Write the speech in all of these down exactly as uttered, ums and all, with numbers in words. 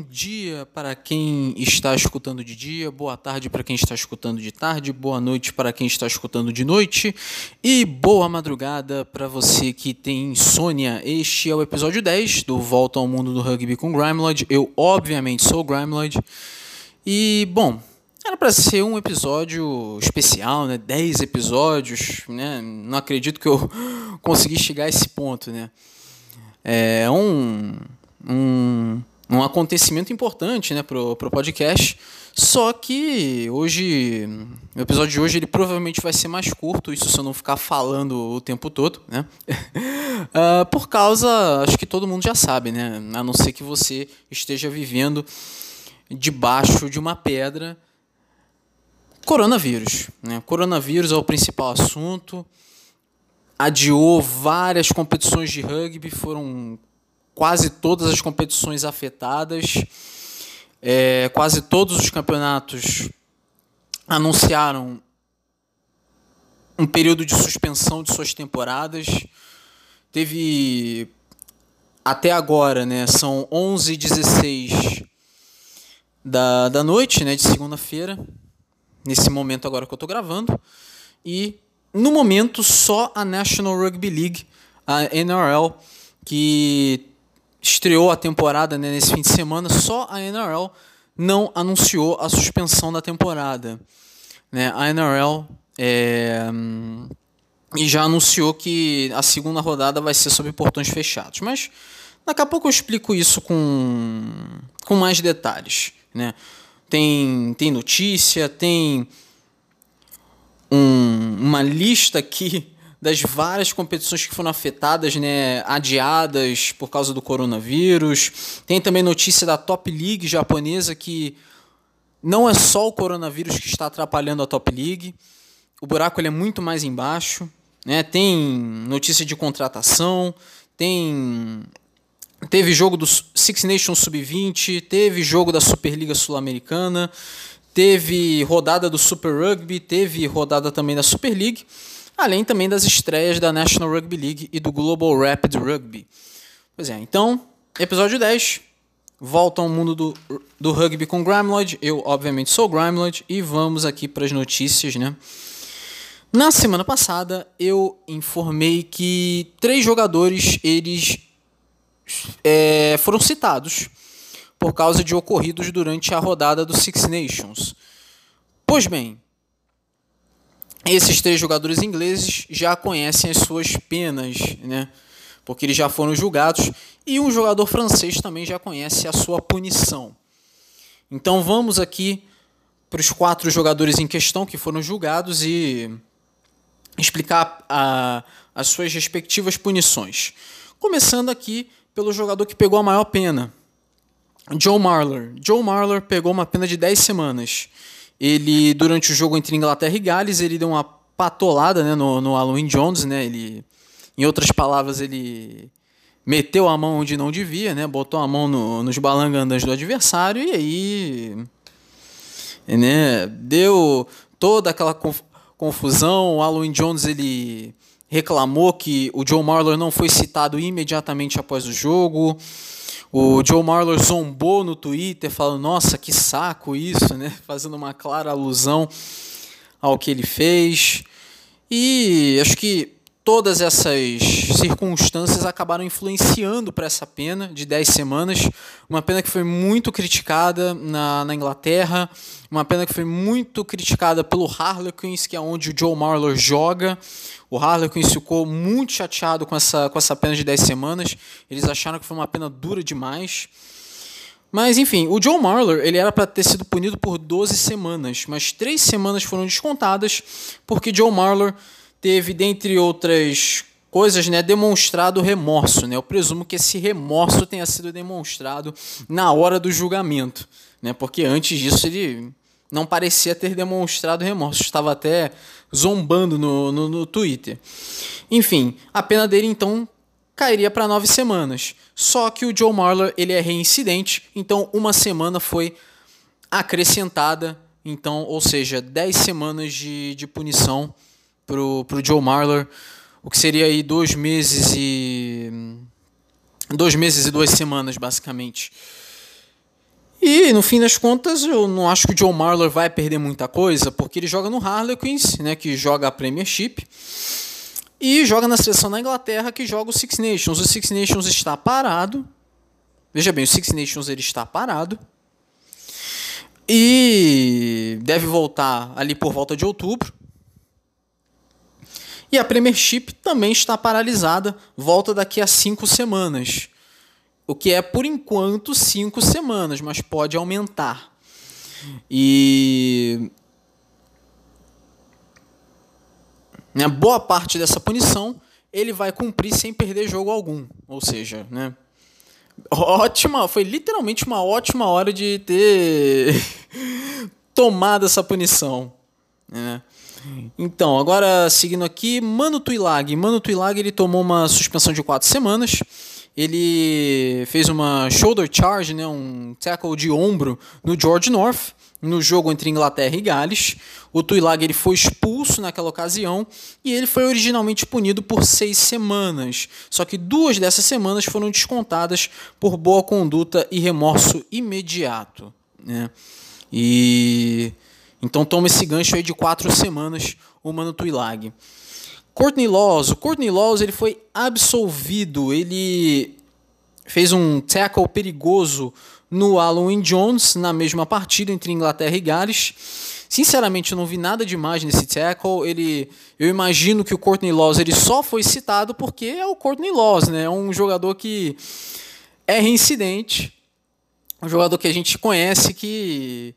Bom dia para quem está escutando de dia, boa tarde para quem está escutando de tarde, boa noite para quem está escutando de noite e boa madrugada para você que tem insônia. Este é o episódio dez do Volta ao Mundo do Rugby com Grimelod. Eu, obviamente, sou o Grimelod. E, bom, era para ser um episódio especial, né? dez episódios, né? Não acredito que eu consegui chegar a esse ponto, né? É um... um Um acontecimento importante, né, pro, pro podcast, só que hoje, o episódio de hoje ele provavelmente vai ser mais curto, isso se eu não ficar falando o tempo todo, né, uh, por causa, acho que todo mundo já sabe, né, a não ser que você esteja vivendo debaixo de uma pedra, coronavírus, né, coronavírus é o principal assunto, adiou várias competições de rugby, foram quase todas as competições afetadas, é, quase todos os campeonatos anunciaram um período de suspensão de suas temporadas. Teve, até agora, né, são onze e dezesseis da, da noite, né, de segunda-feira, nesse momento agora que eu estou gravando, e no momento só a National Rugby League, a N R L, que estreou a temporada, né, nesse fim de semana, só a N R L não anunciou a suspensão da temporada. Né? A N R L é, e já anunciou que a segunda rodada vai ser sob portões fechados. Mas daqui a pouco eu explico isso com, com mais detalhes. Né? Tem, tem notícia, tem um, uma lista aqui das várias competições que foram afetadas, né, adiadas por causa do coronavírus. Tem também notícia da Top League japonesa, que não é só o coronavírus que está atrapalhando a Top League. O buraco ele é muito mais embaixo. Né? Tem notícia de contratação, tem teve jogo do Six Nations sub vinte, teve jogo da Superliga Sul-Americana, teve rodada do Super Rugby, teve rodada também da Super League, além também das estreias da National Rugby League e do Global Rapid Rugby. Pois é, então, episódio dez, Volta ao Mundo do, do Rugby com Grimelod. Eu, obviamente, sou o Grimelod e vamos aqui para as notícias, né? Na semana passada, eu informei que três jogadores eles é, foram citados por causa de ocorridos durante a rodada do Six Nations. Pois bem, esses três jogadores ingleses já conhecem as suas penas, né? Porque eles já foram julgados. E um jogador francês também já conhece a sua punição. Então vamos aqui para os quatro jogadores em questão que foram julgados e explicar a, as suas respectivas punições. Começando aqui pelo jogador que pegou a maior pena, Joe Marler. Joe Marler pegou uma pena de dez semanas. Ele, durante o jogo entre Inglaterra e Gales, ele deu uma patolada, né, no, no Alwyn Jones, né, ele, em outras palavras, ele meteu a mão onde não devia, né, botou a mão no, nos balangandãs do adversário e aí, né, deu toda aquela confusão. O Alwyn Jones, ele reclamou que o Joe Marler não foi citado imediatamente após o jogo. O Joe Marler zombou no Twitter, falando, nossa, que saco isso, né? Fazendo uma clara alusão ao que ele fez. E acho que todas essas circunstâncias acabaram influenciando para essa pena de dez semanas. Uma pena que foi muito criticada na, na Inglaterra. Uma pena que foi muito criticada pelo Harlequins, que é onde o Joe Marler joga. O Harlequins ficou muito chateado com essa, com essa pena de dez semanas. Eles acharam que foi uma pena dura demais. Mas, enfim, o Joe Marler ele era para ter sido punido por doze semanas. Mas três semanas foram descontadas porque Joe Marler teve, dentre outras coisas, né, demonstrado remorso. Né? Eu presumo que esse remorso tenha sido demonstrado na hora do julgamento. Né? Porque antes disso ele não parecia ter demonstrado remorso. Estava até zombando no, no, no Twitter. Enfim, a pena dele, então, cairia para nove semanas. Só que o Joe Marler ele é reincidente, então uma semana foi acrescentada. Então, ou seja, dez semanas de, de punição para o Joe Marler, o que seria aí dois meses e... Dois meses e duas semanas, basicamente. E, no fim das contas, eu não acho que o Joe Marler vai perder muita coisa, porque ele joga no Harlequins, né, que joga a Premiership, e joga na seleção da Inglaterra, que joga o Six Nations. O Six Nations está parado. Veja bem, o Six Nations ele está parado. E deve voltar ali por volta de outubro. E a Premiership também está paralisada, volta daqui a cinco semanas. O que é, por enquanto, cinco semanas, mas pode aumentar. E né, boa parte dessa punição ele vai cumprir sem perder jogo algum. Ou seja, né, ótima, foi literalmente uma ótima hora de ter tomado essa punição. Né? Então, agora seguindo aqui, Manu Tuilagi. Manu Tuilagi ele tomou uma suspensão de quatro semanas. Ele fez uma shoulder charge, né, um tackle de ombro no George North, no jogo entre Inglaterra e Gales. O Tuilagi ele foi expulso naquela ocasião e ele foi originalmente punido por seis semanas. Só que duas dessas semanas foram descontadas por boa conduta e remorso imediato. Né? E então toma esse gancho aí de quatro semanas o Manu Tuilagi. Courtney Laws, o Courtney Laws ele foi absolvido, ele fez um tackle perigoso no Alwyn Jones na mesma partida entre Inglaterra e Gales. Sinceramente eu não vi nada demais nesse tackle, ele, eu imagino que o Courtney Laws ele só foi citado porque é o Courtney Laws, né? É um jogador que é reincidente, um jogador que a gente conhece que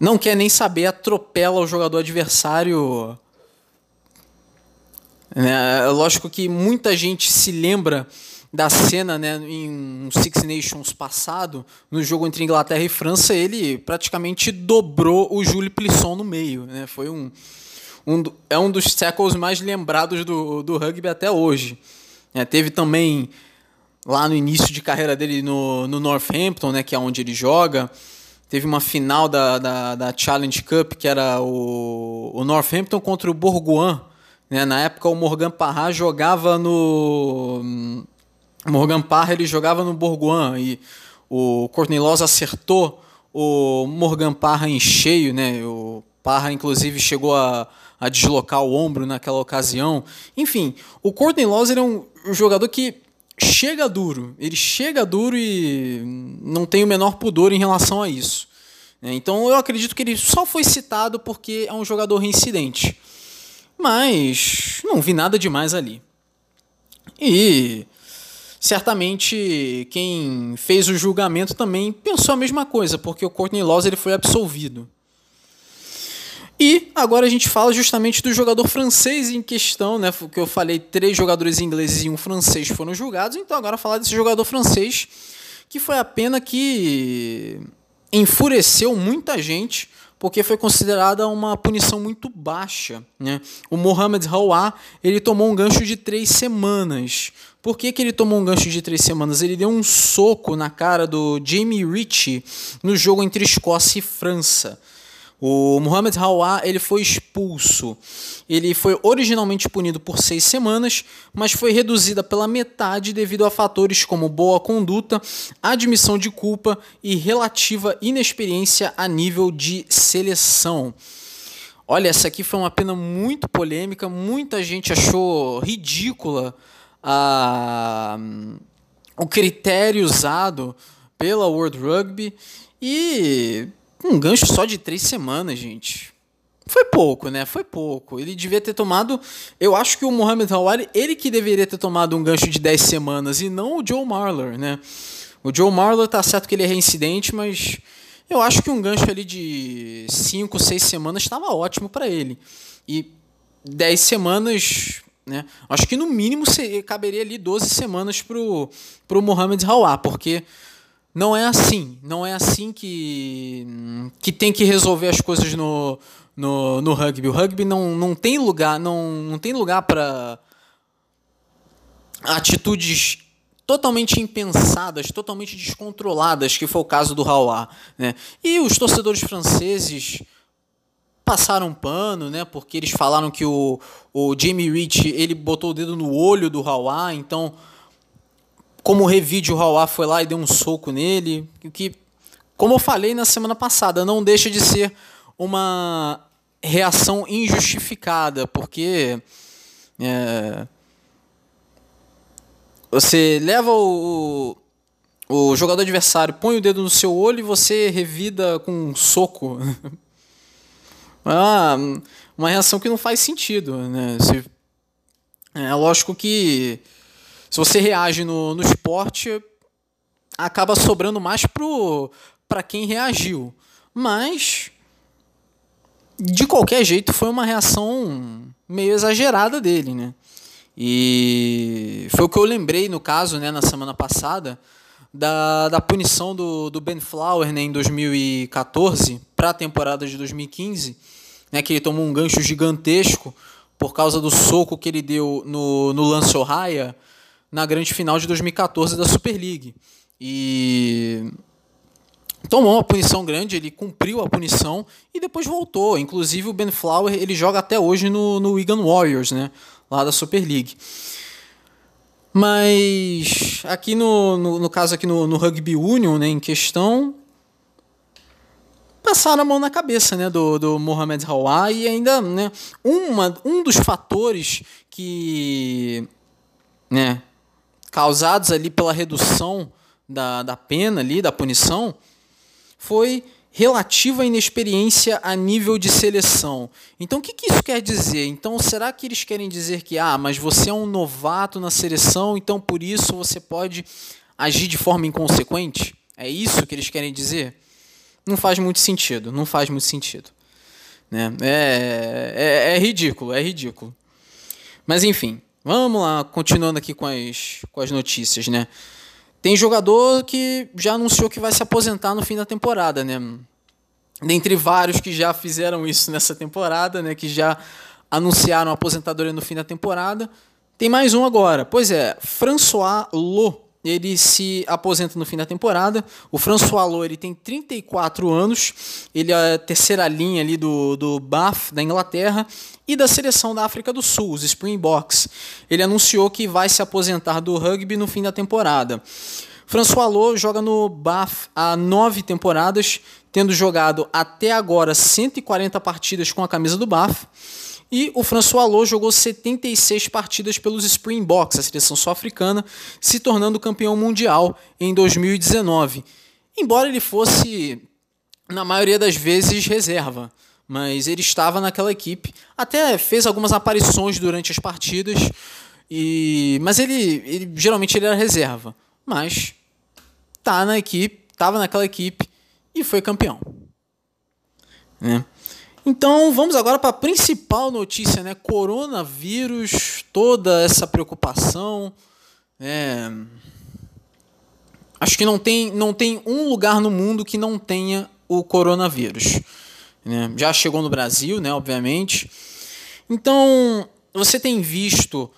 não quer nem saber, atropela o jogador adversário. É lógico que muita gente se lembra da cena, né, em um Six Nations passado, no jogo entre Inglaterra e França, ele praticamente dobrou o Jules Plisson no meio. Né? Foi um, um, é um dos tackles mais lembrados do, do rugby até hoje. É, teve também, lá no início de carreira dele no, no Northampton, né, que é onde ele joga, teve uma final da, da, da Challenge Cup, que era o, o Northampton contra o Bourgoin. Na época o Morgan Parra jogava no... Morgan Parra ele jogava no Bourgoin e o Courtney Laws acertou o Morgan Parra em cheio. Né? O Parra, inclusive, chegou a, a deslocar o ombro naquela ocasião. Enfim, o Courtney Laws ele é um jogador que chega duro. Ele chega duro e não tem o menor pudor em relação a isso. Então eu acredito que ele só foi citado porque é um jogador reincidente. Mas não vi nada demais ali. E certamente quem fez o julgamento também pensou a mesma coisa, porque o Courtney Laws ele foi absolvido. E agora a gente fala justamente do jogador francês em questão, né? Que eu falei, três jogadores ingleses e um francês foram julgados. Então agora falar desse jogador francês, que foi a pena que enfureceu muita gente, porque foi considerada uma punição muito baixa. Né? O Mohamed Hawa, ele tomou um gancho de três semanas. Por que, que ele tomou um gancho de três semanas? Ele deu um soco na cara do Jamie Ritchie no jogo entre Escócia e França. O Mohamed Hawa ele foi expulso. Ele foi originalmente punido por seis semanas, mas foi reduzida pela metade devido a fatores como boa conduta, admissão de culpa e relativa inexperiência a nível de seleção. Olha, essa aqui foi uma pena muito polêmica. Muita gente achou ridícula a... o critério usado pela World Rugby e... Um gancho só de três semanas, gente. Foi pouco, né? Foi pouco. Ele devia ter tomado... Eu acho que o Mohamed Hawari, ele que deveria ter tomado um gancho de dez semanas e não o Joe Marler, né? O Joe Marler tá certo que ele é reincidente, mas eu acho que um gancho ali de cinco, seis semanas estava ótimo para ele. E dez semanas... Né? Acho que no mínimo caberia ali doze semanas pro, pro Mohamed Hawari, porque... Não é assim, não é assim que, que tem que resolver as coisas no, no, no rugby. O rugby não, não tem lugar, não, não tem lugar para atitudes totalmente impensadas, totalmente descontroladas, que foi o caso do Hawa, né? E os torcedores franceses passaram pano, né? Porque eles falaram que o, o Jamie Ritchie ele botou o dedo no olho do Hawa, então... como o revide o Rawá foi lá e deu um soco nele, que, como eu falei na semana passada, não deixa de ser uma reação injustificada, porque é, você leva o, o jogador adversário, põe o dedo no seu olho e você revida com um soco. Ah, uma reação que não faz sentido, né? Se, é lógico que se você reage no, no esporte, acaba sobrando mais pro, pra quem reagiu. Mas, de qualquer jeito, foi uma reação meio exagerada dele, né? E foi o que eu lembrei, no caso, né, na semana passada, da, da punição do, do Ben Flower, né, em dois mil e catorze, para a temporada de dois mil e quinze, né, que ele tomou um gancho gigantesco por causa do soco que ele deu no, no Lance O'Hara na grande final de dois mil e catorze da Super League. E tomou uma punição grande, ele cumpriu a punição e depois voltou. Inclusive o Ben Flower, ele joga até hoje no, no Wigan Warriors, né, lá da Super League. Mas aqui no, no, no caso aqui no, no Rugby Union, né, em questão, passaram a mão na cabeça, né, do, do Mohamed Rawá. E ainda, né, uma, um dos fatores que, né, causados ali pela redução da, da pena, ali, da punição, foi relativa à inexperiência a nível de seleção. Então, o que, que isso quer dizer? Então, será que eles querem dizer que, ah, mas você é um novato na seleção, então por isso você pode agir de forma inconsequente? É isso que eles querem dizer? Não faz muito sentido, não faz muito sentido. Né? É, é, é ridículo, é ridículo. Mas, enfim, vamos lá, continuando aqui com as, com as notícias, né? Tem jogador que já anunciou que vai se aposentar no fim da temporada, né? Dentre vários que já fizeram isso nessa temporada, né? Que já anunciaram a aposentadoria no fim da temporada. Tem mais um agora. Pois é, François Lo, ele se aposenta no fim da temporada. O François Lo, ele tem trinta e quatro anos. Ele é a terceira linha ali do, do B A F, da Inglaterra, e da seleção da África do Sul, os Springboks. Ele anunciou que vai se aposentar do rugby no fim da temporada. François Lo joga no B A F há nove temporadas, tendo jogado até agora cento e quarenta partidas com a camisa do B A F. E o François Lo jogou setenta e seis partidas pelos Springboks, a seleção sul-africana, se tornando campeão mundial em dois mil e dezenove. Embora ele fosse, na maioria das vezes, reserva, mas ele estava naquela equipe, até fez algumas aparições durante as partidas, e mas ele, ele geralmente ele era reserva, mas tá na equipe, estava naquela equipe e foi campeão. Né? Então, vamos agora para a principal notícia, né? Coronavírus, toda essa preocupação. É... Acho que não tem, não tem um lugar no mundo que não tenha o coronavírus. Né? Já chegou no Brasil, né? Obviamente. Então, você tem visto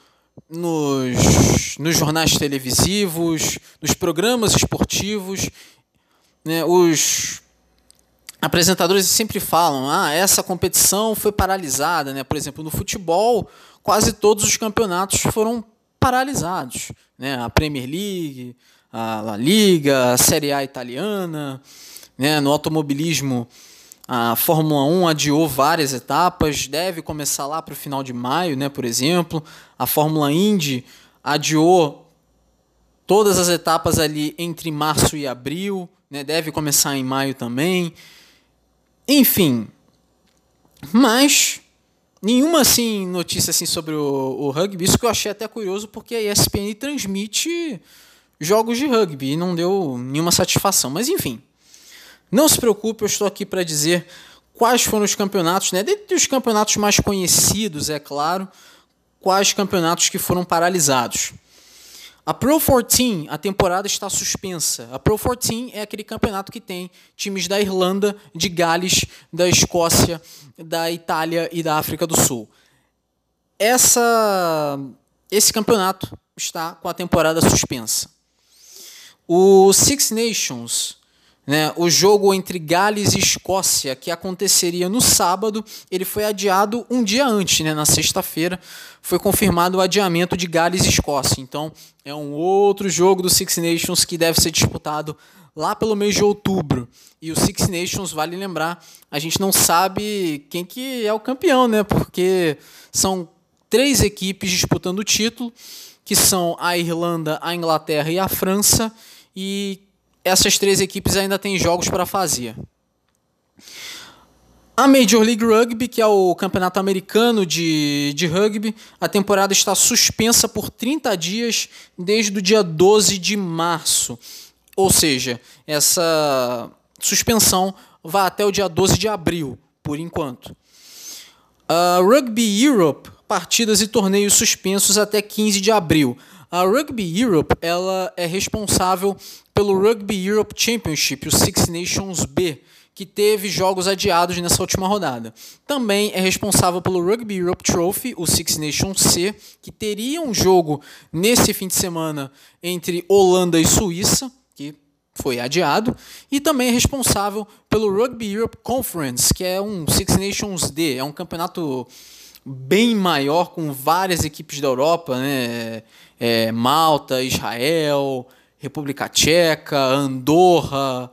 nos, nos jornais televisivos, nos programas esportivos, né? Os apresentadores sempre falam, ah, essa competição foi paralisada, né? Por exemplo, no futebol, quase todos os campeonatos foram paralisados, né? A Premier League, a La Liga, a Série A italiana, né? No automobilismo, a Fórmula um adiou várias etapas, deve começar lá para o final de maio, né? Por exemplo, a Fórmula Indy adiou todas as etapas ali entre março e abril, né? Deve começar em maio também. Enfim, mas nenhuma assim, notícia assim, sobre o, o rugby, isso que eu achei até curioso, porque a E S P N transmite jogos de rugby e não deu nenhuma satisfação. Mas enfim, não se preocupe, eu estou aqui para dizer quais foram os campeonatos, né? Dentre os campeonatos mais conhecidos, é claro, quais campeonatos que foram paralisados. A Pro quatorze, a temporada está suspensa. A Pro quatorze é aquele campeonato que tem times da Irlanda, de Gales, da Escócia, da Itália e da África do Sul. Essa, esse campeonato está com a temporada suspensa. O Six Nations, né, o jogo entre Gales e Escócia, que aconteceria no sábado, ele foi adiado um dia antes, né, na sexta-feira foi confirmado o adiamento de Gales e Escócia. Então é um outro jogo do Six Nations que deve ser disputado lá pelo mês de outubro. E o Six Nations, vale lembrar, a gente não sabe quem que é o campeão, né? Porque são três equipes disputando o título, que são a Irlanda, a Inglaterra e a França. E essas três equipes ainda têm jogos para fazer. A Major League Rugby, que é o campeonato americano de, de rugby, a temporada está suspensa por trinta dias desde o dia doze de março. Ou seja, essa suspensão vai até o dia doze de abril, por enquanto. A Rugby Europe, partidas e torneios suspensos até quinze de abril. A Rugby Europe ela é responsável pelo Rugby Europe Championship, o Six Nations B, que teve jogos adiados nessa última rodada. Também é responsável pelo Rugby Europe Trophy, o Six Nations C, que teria um jogo nesse fim de semana entre Holanda e Suíça, que foi adiado, e também é responsável pelo Rugby Europe Conference, que é um Six Nations D, é um campeonato bem maior, com várias equipes da Europa, né? É, Malta, Israel, República Tcheca, Andorra,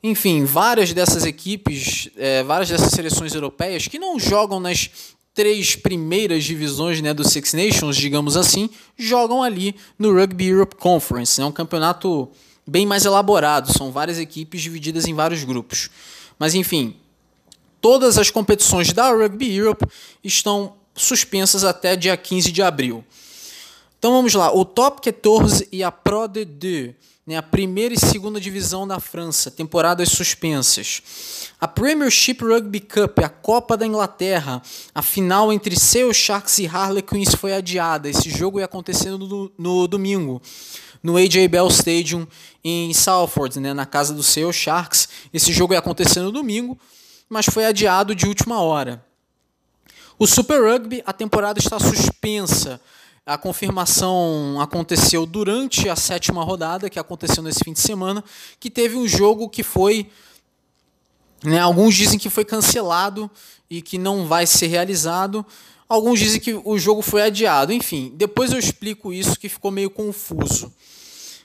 enfim, várias dessas equipes, é, várias dessas seleções europeias que não jogam nas três primeiras divisões, né, do Six Nations, digamos assim, jogam ali no Rugby Europe Conference. É um campeonato bem mais elaborado, são várias equipes divididas em vários grupos. Mas enfim, todas as competições da Rugby Europe estão suspensas até dia quinze de abril. Então vamos lá, o Top quatorze e a Pro D dois, né, a primeira e segunda divisão da França, temporadas suspensas. A Premiership Rugby Cup, a Copa da Inglaterra, a final entre Sale Sharks e Harlequins foi adiada. Esse jogo ia acontecendo no, no domingo, no A J Bell Stadium em Salford, né, na casa do Sale Sharks. Esse jogo ia acontecendo no domingo, mas foi adiado de última hora. O Super Rugby, a temporada está suspensa. A confirmação aconteceu durante a sétima rodada, que aconteceu nesse fim de semana, que teve um jogo que foi, né, alguns dizem que foi cancelado e que não vai ser realizado. Alguns dizem que o jogo foi adiado. Enfim, depois eu explico isso, que ficou meio confuso,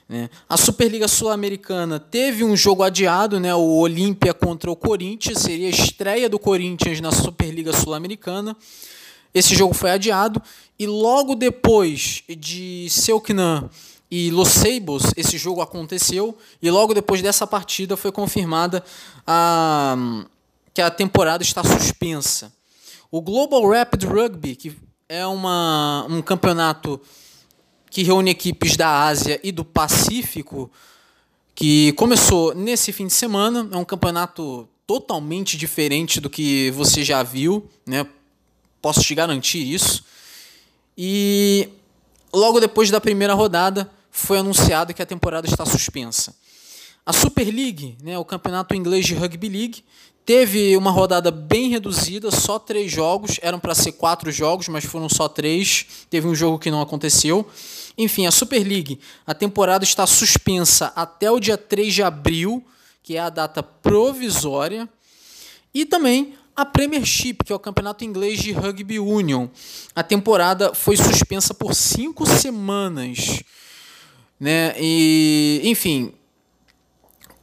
né? A Superliga Sul-Americana teve um jogo adiado, né, o Olímpia contra o Corinthians. Seria a estreia do Corinthians na Superliga Sul-Americana. Esse jogo foi adiado. E logo depois de Selknam e Los Seibos, esse jogo aconteceu. E logo depois dessa partida foi confirmada a, que a temporada está suspensa. O Global Rapid Rugby, que é uma, um campeonato que reúne equipes da Ásia e do Pacífico, que começou nesse fim de semana. É um campeonato totalmente diferente do que você já viu, né? Posso te garantir isso. E logo depois da primeira rodada foi anunciado que a temporada está suspensa. A Super League, né, o campeonato inglês de Rugby League, teve uma rodada bem reduzida, só três jogos. Eram para ser quatro jogos, mas foram só três. Teve um jogo que não aconteceu. Enfim, a Super League, a temporada está suspensa até o dia três de abril, que é a data provisória. E também a Premiership, que é o campeonato inglês de Rugby Union. A temporada foi suspensa por cinco semanas, né? E, enfim,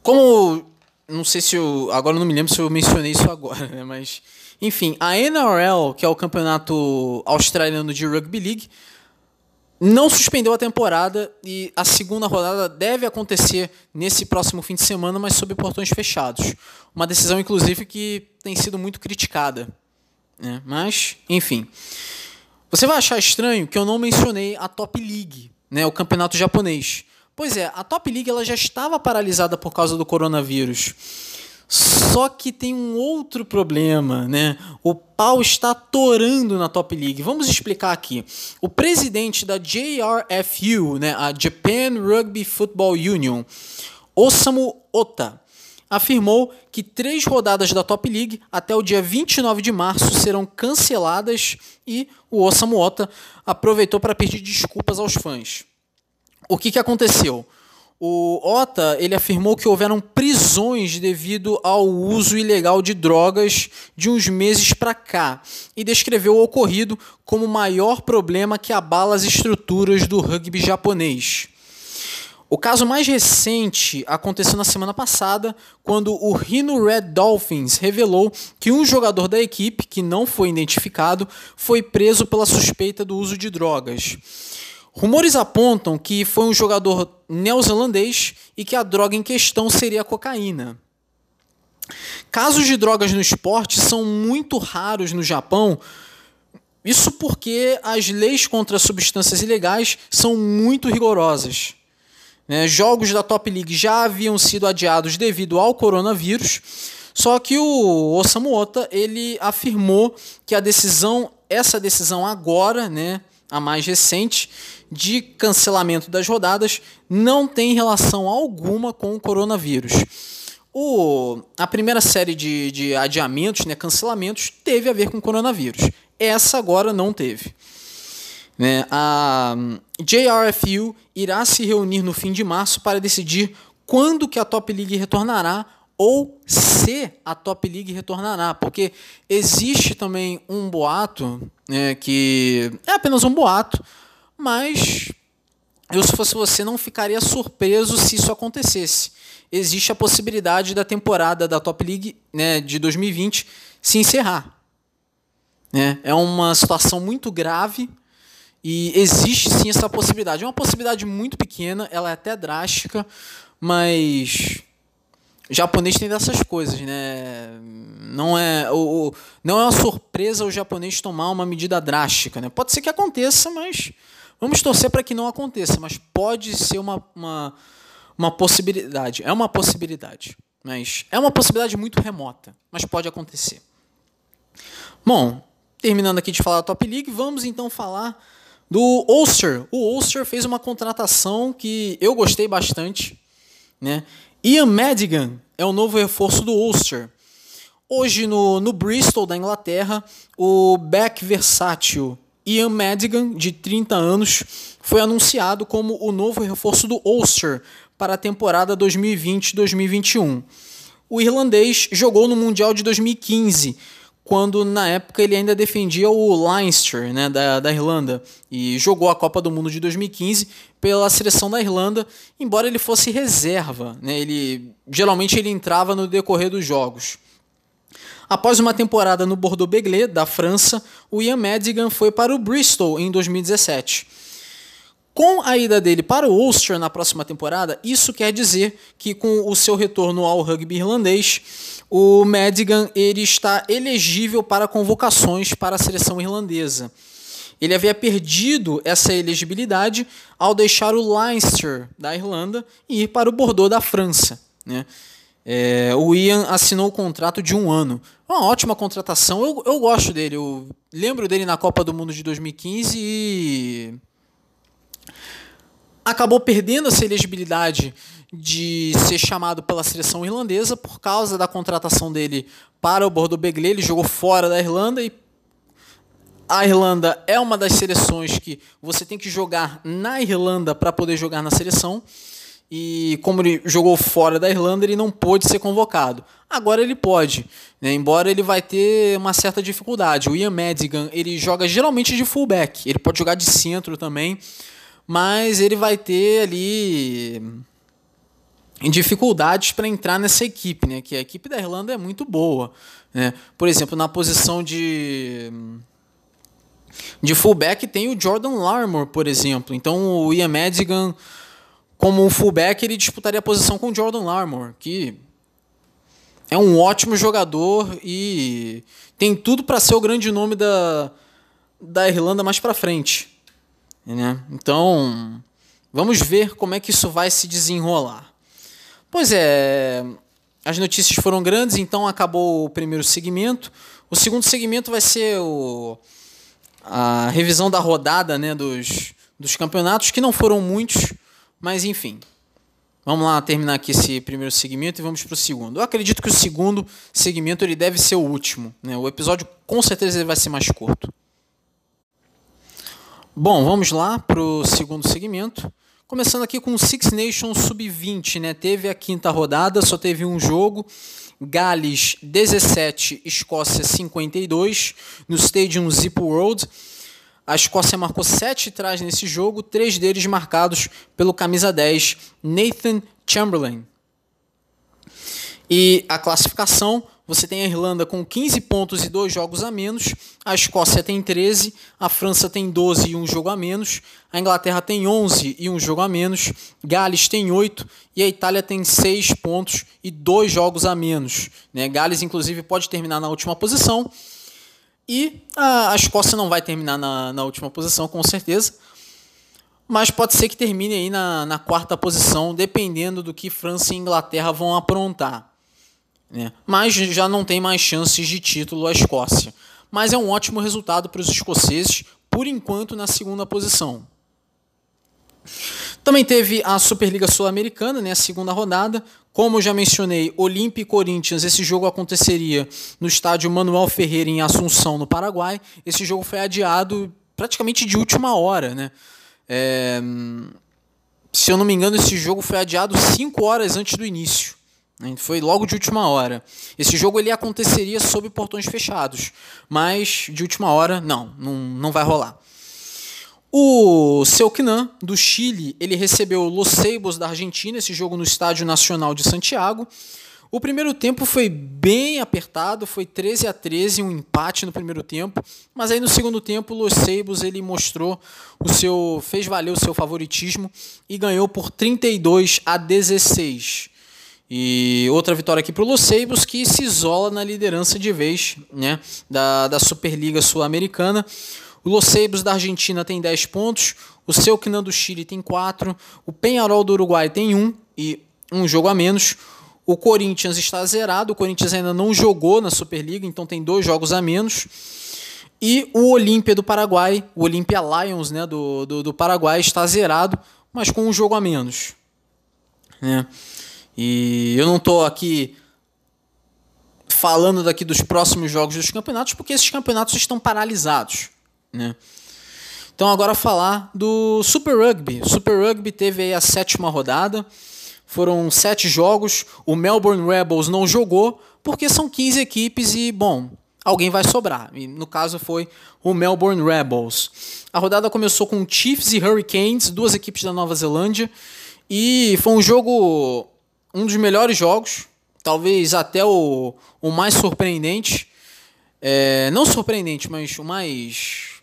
como... Não sei se eu... Agora não me lembro se eu mencionei isso agora, né? Mas, enfim, a N R L, que é o campeonato australiano de Rugby League, não suspendeu a temporada e a segunda rodada deve acontecer nesse próximo fim de semana, mas sob portões fechados. Uma decisão, inclusive, que tem sido muito criticada, né? Mas, enfim. Você vai achar estranho que eu não mencionei a Top League, né? O campeonato japonês. Pois é, a Top League ela já estava paralisada por causa do coronavírus. Só que tem um outro problema, né? O pau está torando na Top League. Vamos explicar aqui. O presidente da J R F U, né, a Japan Rugby Football Union, Osamu Ota, afirmou que três rodadas da Top League até o dia vinte e nove de março serão canceladas e o Osamu Ota aproveitou para pedir desculpas aos fãs. O que, que aconteceu? O Ota, ele afirmou que houveram prisões devido ao uso ilegal de drogas de uns meses para cá e descreveu o ocorrido como o maior problema que abala as estruturas do rugby japonês. O caso mais recente aconteceu na semana passada, quando o Rhino Red Dolphins revelou que um jogador da equipe, que não foi identificado, foi preso pela suspeita do uso de drogas. Rumores apontam que foi um jogador neozelandês e que a droga em questão seria a cocaína. Casos de drogas no esporte são muito raros no Japão, isso porque as leis contra substâncias ilegais são muito rigorosas. Jogos da Top League já haviam sido adiados devido ao coronavírus, só que o Osamu Ota, ele afirmou que a decisão, essa decisão agora, né, a mais recente, de cancelamento das rodadas, não tem relação alguma com o coronavírus. O, a primeira série de, de adiamentos, né, cancelamentos, teve a ver com o coronavírus. Essa agora não teve. Né, a J R F U irá se reunir no fim de março para decidir quando que a Top League retornará ou se a Top League retornará, porque existe também um boato, né, que é apenas um boato, mas eu, se fosse você, não ficaria surpreso se isso acontecesse. Existe a possibilidade da temporada da Top League, né, de dois mil e vinte se encerrar. Né? É uma situação muito grave. E existe sim essa possibilidade. É uma possibilidade muito pequena, ela é até drástica, mas o japonês tem dessas coisas, né? Não é, o, não é uma surpresa o japonês tomar uma medida drástica, né? Pode ser que aconteça, mas vamos torcer para que não aconteça. Mas pode ser uma, uma, uma possibilidade. É uma possibilidade, mas é uma possibilidade muito remota, mas pode acontecer. Bom, terminando aqui de falar da Top League, vamos então falar do Ulster. O Ulster fez uma contratação que eu gostei bastante, né? Ian Madigan é o novo reforço do Ulster. Hoje no, no Bristol da Inglaterra, o back versátil Ian Madigan, de trinta anos, foi anunciado como o novo reforço do Ulster para a temporada dois mil e vinte dois mil e vinte e um. O irlandês jogou no Mundial de dois mil e quinze, quando na época ele ainda defendia o Leinster, né, da, da Irlanda, e jogou a Copa do Mundo de dois mil e quinze pela seleção da Irlanda, embora ele fosse reserva, né, ele, geralmente ele entrava no decorrer dos jogos. Após uma temporada no Bordeaux-Bègles, da França, o Ian Madigan foi para o Bristol em dois mil e dezessete. Com a ida dele para o Ulster na próxima temporada, isso quer dizer que com o seu retorno ao rugby irlandês, o Madigan ele está elegível para convocações para a seleção irlandesa. Ele havia perdido essa elegibilidade ao deixar o Leinster da Irlanda e ir para o Bordeaux da França, né? É, o Ian assinou o contrato de um ano. Uma ótima contratação, eu, eu gosto dele. Eu lembro dele na Copa do Mundo de dois mil e quinze e acabou perdendo essa elegibilidade de ser chamado pela seleção irlandesa por causa da contratação dele para o Bordeaux-Bègles. Ele jogou fora da Irlanda e a Irlanda é uma das seleções que você tem que jogar na Irlanda para poder jogar na seleção. E como ele jogou fora da Irlanda, ele não pôde ser convocado. Agora ele pode, né? Embora ele vai ter uma certa dificuldade. O Ian Madigan, ele joga geralmente de fullback, ele pode jogar de centro também, mas ele vai ter ali dificuldades para entrar nessa equipe, né? Que a equipe da Irlanda é muito boa, né? Por exemplo, na posição de, de fullback tem o Jordan Larmour, por exemplo. Então o Ian Madigan, como um fullback, ele disputaria a posição com o Jordan Larmour, que é um ótimo jogador e tem tudo para ser o grande nome da, da Irlanda mais para frente, né? Então, vamos ver como é que isso vai se desenrolar. Pois é, as notícias foram grandes, então acabou o primeiro segmento. O segundo segmento vai ser o, a revisão da rodada, né, dos, dos campeonatos, que não foram muitos, mas enfim. Vamos lá terminar aqui esse primeiro segmento e vamos para o segundo. Eu acredito que o segundo segmento ele deve ser o último, né? O episódio com certeza vai ser mais curto. Bom, vamos lá para o segundo segmento. Começando aqui com o Six Nations sub vinte, né? Teve a quinta rodada, só teve um jogo. Gales dezessete, Escócia cinquenta e dois, no Stadium Zip World. A Escócia marcou sete trás nesse jogo, três deles marcados pelo camisa dez, Nathan Chamberlain. E a classificação, você tem a Irlanda com quinze pontos e dois jogos a menos, a Escócia tem treze, a França tem doze e um jogo a menos, a Inglaterra tem onze e um jogo a menos, Gales tem oito e a Itália tem seis pontos e dois jogos a menos, né? Gales, inclusive, pode terminar na última posição e a Escócia não vai terminar na, na última posição, com certeza, mas pode ser que termine aí na, na quarta posição, dependendo do que França e Inglaterra vão aprontar. É, mas já não tem mais chances de título a Escócia. Mas é um ótimo resultado para os escoceses, por enquanto na segunda posição. Também teve a Superliga Sul-Americana, né, a segunda rodada. Como eu já mencionei, Olimpia e Corinthians, esse jogo aconteceria no estádio Manuel Ferreira em Assunção, no Paraguai. Esse jogo foi adiado praticamente de última hora, né? É, se eu não me engano, esse jogo foi adiado cinco horas antes do início. Foi logo de última hora. Esse jogo ele aconteceria sob portões fechados, mas de última hora não, não, não vai rolar. O Selknam, do Chile, ele recebeu o Los Ceibos da Argentina, esse jogo no Estádio Nacional de Santiago. O primeiro tempo foi bem apertado, foi treze a treze, um empate no primeiro tempo, mas aí no segundo tempo o Los Ceibos ele mostrou o seu, fez valer o seu favoritismo e ganhou por trinta e dois a dezesseis. E outra vitória aqui para o Los Ceibos, que se isola na liderança de vez, né, da, da Superliga Sul-Americana. O Los Ceibos da Argentina tem dez pontos, o Selknam do Chile tem quatro, o Peñarol do Uruguai tem um e um jogo a menos. O Corinthians está zerado, o Corinthians ainda não jogou na Superliga, então tem dois jogos a menos. E o Olimpia do Paraguai, o Olimpia Lions, né, do, do, do Paraguai, está zerado, mas com um jogo a menos, né? E eu não estou aqui falando daqui dos próximos jogos dos campeonatos, porque esses campeonatos estão paralisados, né? Então agora falar do Super Rugby. Super Rugby teve aí a sétima rodada, foram sete jogos, o Melbourne Rebels não jogou, porque são quinze equipes e, bom, alguém vai sobrar. E no caso foi o Melbourne Rebels. A rodada começou com Chiefs e Hurricanes, duas equipes da Nova Zelândia, e foi um jogo... Um dos melhores jogos, talvez até o, o mais surpreendente, é, não surpreendente, mas o mais...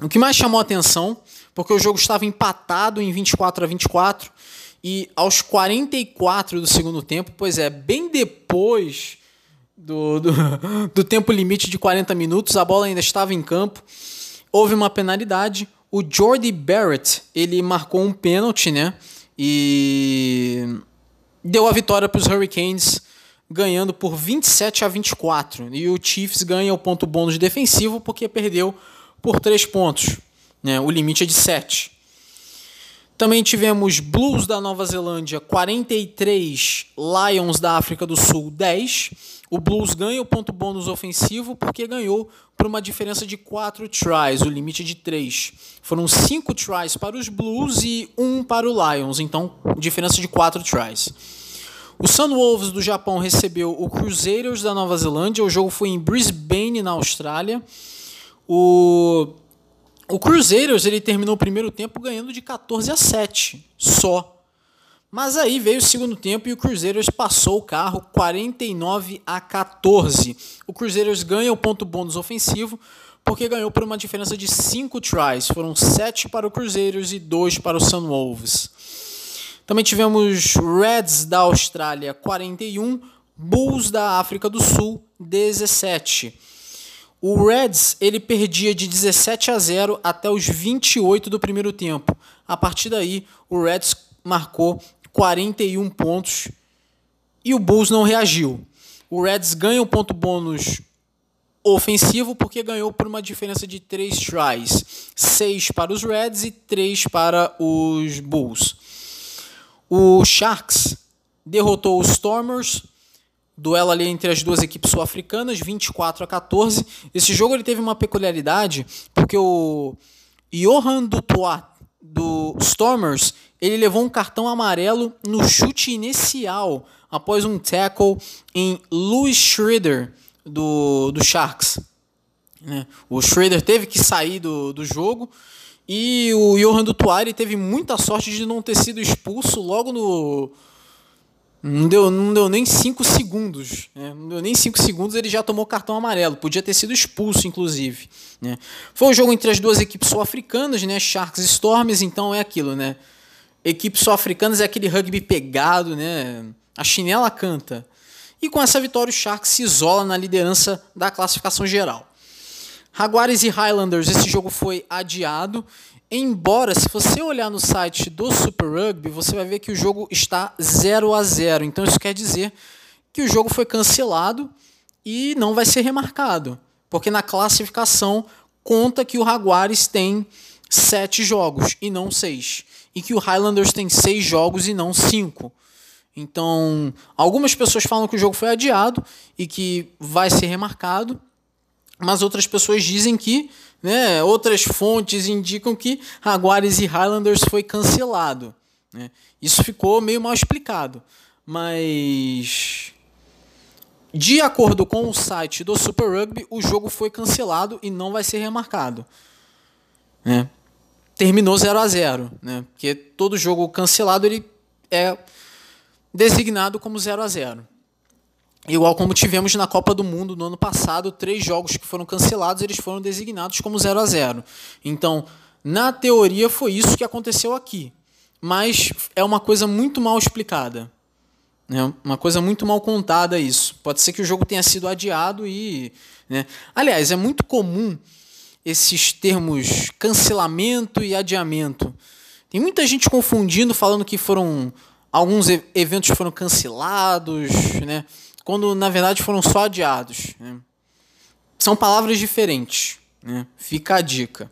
O que mais chamou a atenção, porque o jogo estava empatado em vinte e quatro a vinte e quatro, e aos quarenta e quatro do segundo tempo, pois é, bem depois do, do, do tempo limite de quarenta minutos, a bola ainda estava em campo, houve uma penalidade, o Jordi Barrett, ele marcou um pênalti, né, e... deu a vitória para os Hurricanes, ganhando por vinte e sete a vinte e quatro. E o Chiefs ganha o ponto bônus defensivo porque perdeu por três pontos, né? O limite é de sete. Também tivemos Blues da Nova Zelândia, quarenta e três, Lions da África do Sul, dez. O Blues ganha o ponto bônus ofensivo porque ganhou por uma diferença de quatro tries, o limite é de três. Foram cinco tries para os Blues e um para o Lions, então diferença de quatro tries. O Sunwolves do Japão recebeu o Crusaders da Nova Zelândia, o jogo foi em Brisbane, na Austrália. O... O Crusaders ele terminou o primeiro tempo ganhando de quatorze a sete, só. Mas aí veio o segundo tempo e o Crusaders passou o carro quarenta e nove a quatorze. O Crusaders ganha o ponto bônus ofensivo porque ganhou por uma diferença de cinco tries. Foram sete para o Crusaders e dois para o Sunwolves. Também tivemos Reds da Austrália quarenta e um, Bulls da África do Sul dezessete. O Reds ele perdia de dezessete a zero até os vinte e oito do primeiro tempo. A partir daí, o Reds marcou quarenta e um pontos e o Bulls não reagiu. O Reds ganha um ponto bônus ofensivo porque ganhou por uma diferença de três tries. seis para os Reds e três para os Bulls. O Sharks derrotou os Stormers. Duelo ali entre as duas equipes sul-africanas, vinte e quatro a quatorze. Esse jogo ele teve uma peculiaridade, porque o Johan Dutoit, do Stormers, ele levou um cartão amarelo no chute inicial, após um tackle em Louis Schroeder, do, do Sharks. Né? O Schroeder teve que sair do, do jogo, e o Yohan Dutuari teve muita sorte de não ter sido expulso logo no... Não deu, não deu nem cinco segundos. Né? Não deu nem cinco segundos, ele já tomou cartão amarelo. Podia ter sido expulso, inclusive. Né? Foi um jogo entre as duas equipes sul-africanas, né? Sharks e Stormers, então é aquilo, né? Equipes sul-africanas é aquele rugby pegado, né? A chinela canta. E com essa vitória, o Sharks se isola na liderança da classificação geral. Jaguares e Highlanders, esse jogo foi adiado. Embora, se você olhar no site do Super Rugby, você vai ver que o jogo está zero a zero. Então isso quer dizer que o jogo foi cancelado e não vai ser remarcado. Porque na classificação conta que o Jaguares tem sete jogos e não seis. E que o Highlanders tem seis jogos e não cinco. Então, algumas pessoas falam que o jogo foi adiado e que vai ser remarcado. Mas outras pessoas dizem que, né, outras fontes indicam que Jaguares e Highlanders foi cancelado. Né? Isso ficou meio mal explicado. Mas, de acordo com o site do Super Rugby, o jogo foi cancelado e não vai ser remarcado. Né? Terminou zero a zero. Né? Porque todo jogo cancelado ele é designado como zero a zero. Igual como tivemos na Copa do Mundo no ano passado, três jogos que foram cancelados, eles foram designados como zero a zero. Então, na teoria, foi isso que aconteceu aqui. Mas é uma coisa muito mal explicada. Né? Uma coisa muito mal contada isso. Pode ser que o jogo tenha sido adiado e... Né? Aliás, é muito comum esses termos cancelamento e adiamento. Tem muita gente confundindo, falando que foram... Alguns eventos foram cancelados, né? Quando na verdade foram só adiados. Né? São palavras diferentes. Né? Fica a dica.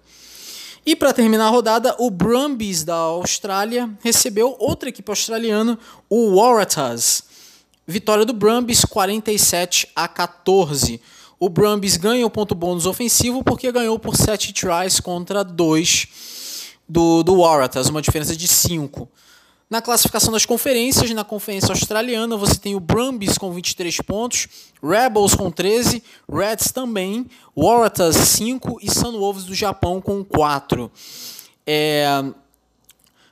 E para terminar a rodada, o Brumbies da Austrália recebeu outra equipe australiana, o Waratahs. Vitória do Brumbies, quarenta e sete a catorze. O Brumbies ganha o ponto bônus ofensivo porque ganhou por sete tries contra dois do, do Waratahs, uma diferença de cinco. Na classificação das conferências, na conferência australiana, você tem o Brumbies com vinte e três pontos, Rebels com treze, Reds também, Waratahs cinco e Sunwolves do Japão com quatro. É...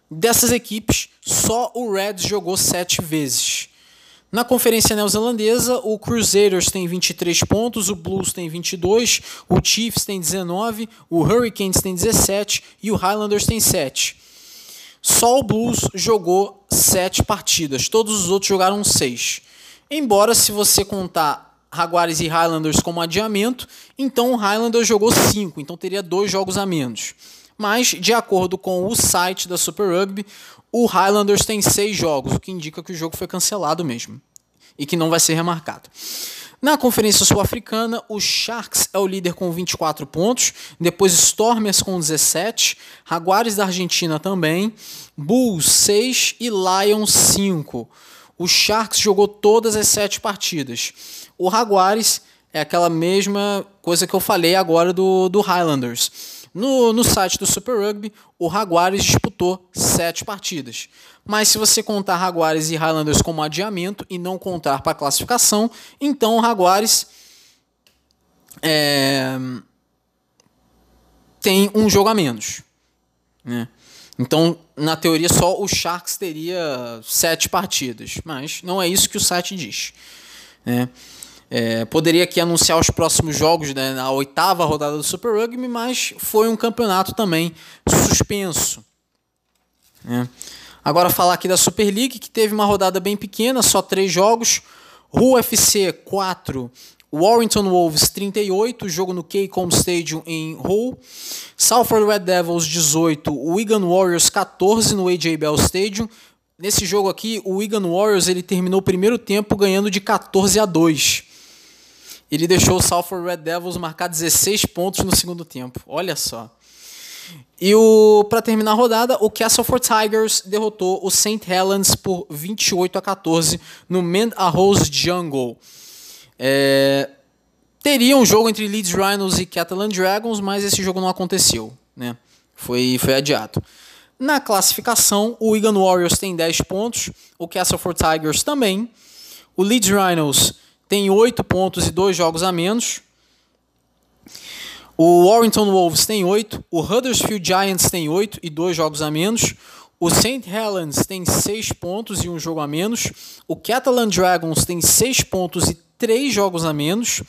Dessas equipes, só o Reds jogou sete vezes. Na conferência neozelandesa, o Crusaders tem vinte e três pontos, o Blues tem vinte e dois, o Chiefs tem dezenove, o Hurricanes tem dezessete e o Highlanders tem sete. Só o Blues jogou sete partidas, todos os outros jogaram seis. Embora, se você contar Jaguares e Highlanders como adiamento, então o Highlanders jogou cinco, então teria dois jogos a menos. Mas, de acordo com o site da Super Rugby, o Highlanders tem seis jogos, o que indica que o jogo foi cancelado mesmo e que não vai ser remarcado. Na Conferência Sul-Africana, o Sharks é o líder com vinte e quatro pontos, depois Stormers com dezessete, Jaguares da Argentina também, Bulls seis e Lions cinco. O Sharks jogou todas as sete partidas. O Jaguares é aquela mesma coisa que eu falei agora do, do Highlanders. No, no site do Super Rugby, o Jaguares disputou sete partidas. Mas se você contar Jaguares e Highlanders como adiamento e não contar para a classificação, então o Jaguares é, tem um jogo a menos. Né? Então, na teoria, só o Sharks teria sete partidas. Mas não é isso que o site diz. Né? É, poderia aqui anunciar os próximos jogos, né, na oitava rodada do Super Rugby, mas foi um campeonato também suspenso. É. Agora falar aqui da Super League, que teve uma rodada bem pequena, só três jogos. Hull F C quatro, Warrington Wolves trinta e oito, jogo no K COM Stadium em Hull. Salford Red Devils dezoito, Wigan Warriors quatorze no A J Bell Stadium. Nesse jogo aqui, o Wigan Warriors ele terminou o primeiro tempo ganhando de quatorze a dois. Ele deixou o Salford Red Devils marcar dezesseis pontos no segundo tempo. Olha só. E para terminar a rodada, o Castleford Tigers derrotou o Saint Helens por vinte e oito a catorze no Mend-a-Rose Jungle. É, teria um jogo entre Leeds Rhinos e Catalan Dragons, mas esse jogo não aconteceu. Né? Foi, foi adiado. Na classificação, o Wigan Warriors tem dez pontos, o Castleford Tigers também, o Leeds Rhinos tem oito pontos e dois jogos a menos, o Warrington Wolves tem oito, o Huddersfield Giants tem oito e dois jogos a menos, o Saint Helens tem seis pontos e um jogo a menos, o Catalan Dragons tem seis pontos e três jogos a menos,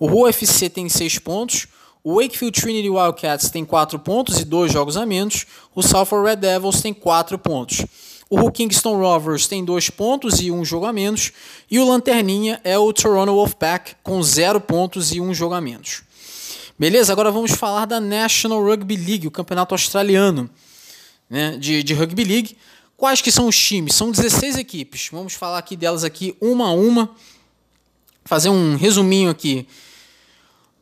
o U F C tem seis pontos, o Wakefield Trinity Wildcats tem quatro pontos e dois jogos a menos, o Salford Red Devils tem quatro pontos. O Hull Kingston Rovers tem dois pontos e um jogo a menos, e o Lanterninha é o Toronto Wolfpack com zero pontos e um jogo a menos. Beleza, agora vamos falar da National Rugby League, o campeonato australiano, né, de, de Rugby League. Quais que são os times? São dezesseis equipes. Vamos falar aqui delas aqui uma a uma, fazer um resuminho aqui,